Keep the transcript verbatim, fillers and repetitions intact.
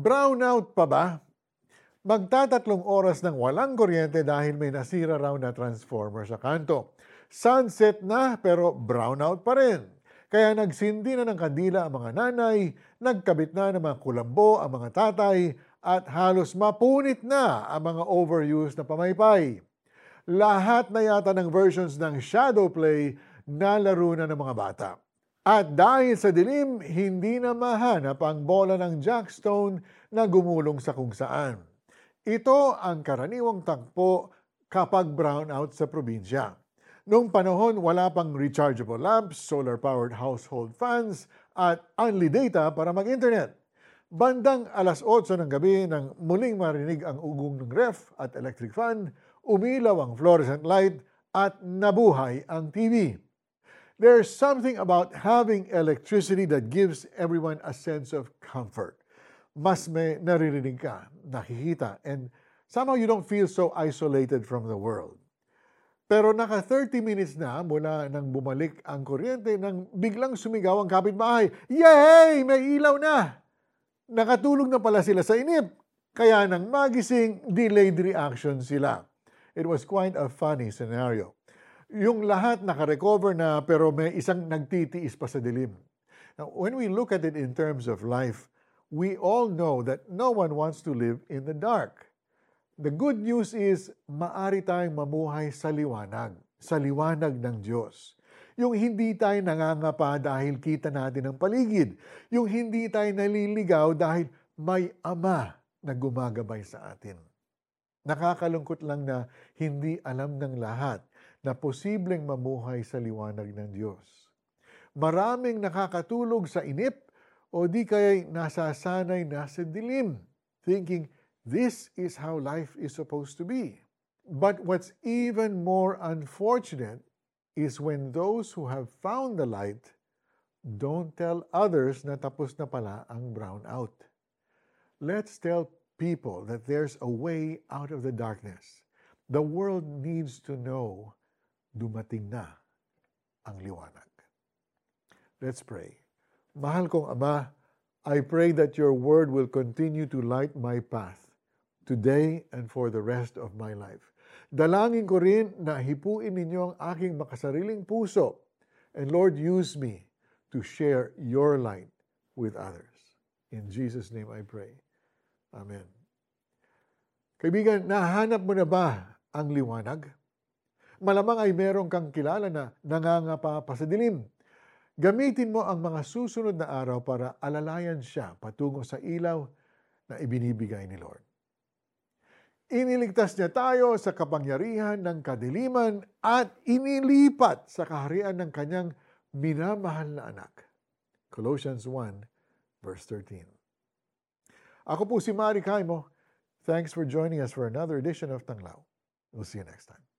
Brownout pa ba? Magtatatlong oras ng walang kuryente dahil may nasira raw na transformer sa kanto. Sunset na pero brownout pa rin. Kaya nagsindi na ng kandila ang mga nanay, nagkabit na ng mga kulambo ang mga tatay, at halos mapunit na ang mga overuse na pamaypay. Lahat na yata ng versions ng Shadowplay na laro na ng mga bata. At dahil sa dilim, hindi na mahanap ang bola ng jackstone na gumulong sa kung saan. Ito ang karaniwang tagpo kapag brownout sa probinsya. Noong panahon, wala pang rechargeable lamps, solar-powered household fans, at only data para mag-internet. Bandang alas otso ng gabi nang muling marinig ang ugong ng ref at electric fan, umilaw ang fluorescent light at nabuhay ang T V. There's something about having electricity that gives everyone a sense of comfort. Mas may naririnig ka, nakikita, and somehow you don't feel so isolated from the world. Pero naka thirty minutes na mula nang bumalik ang kuryente nang biglang sumigaw ang kapitbahay, "Yay! May ilaw na!" Nakatulog na pala sila sa inip, kaya nang magising, delayed reaction sila. It was quite a funny scenario. Yung lahat nakarecover na pero may isang nagtitiis pa sa dilim. Now, when we look at it in terms of life, we all know that no one wants to live in the dark. The good news is, maari tayong mamuhay sa liwanag, sa liwanag ng Diyos. Yung hindi tayo nangangapa dahil kita natin ang paligid. Yung hindi tayo naliligaw dahil may Ama na gumagabay sa atin. Nakakalungkot lang na hindi alam ng lahat na posibleng mamuhay sa liwanag ng Diyos. Maraming nakakatulog sa inip o di kaya'y nasasanay na sa dilim, thinking, this is how life is supposed to be. But what's even more unfortunate is when those who have found the light don't tell others na tapos na pala ang brownout. Let's tell people that there's a way out of the darkness. The world needs to know dumating na ang liwanag. Let's pray. Mahal kong Ama, I pray that your word will continue to light my path today and for the rest of my life. Dalangin ko rin na hipuin ninyo ang aking makasariling puso. And Lord, use me to share your light with others. In Jesus' name I pray. Amen. Kaibigan, nahanap mo na ba ang liwanag? Malamang ay meron kang kilala na nangangapa pa sa dilim. Gamitin mo ang mga susunod na araw para alalayan siya patungo sa ilaw na ibinibigay ni Lord. Iniligtas niya tayo sa kapangyarihan ng kadiliman at inilipat sa kaharian ng kanyang minamahal na anak. Colossians one, verse thirteen. Ako po si Mari Caimo. Thanks for joining us for another edition of Tanglaw. We'll see you next time.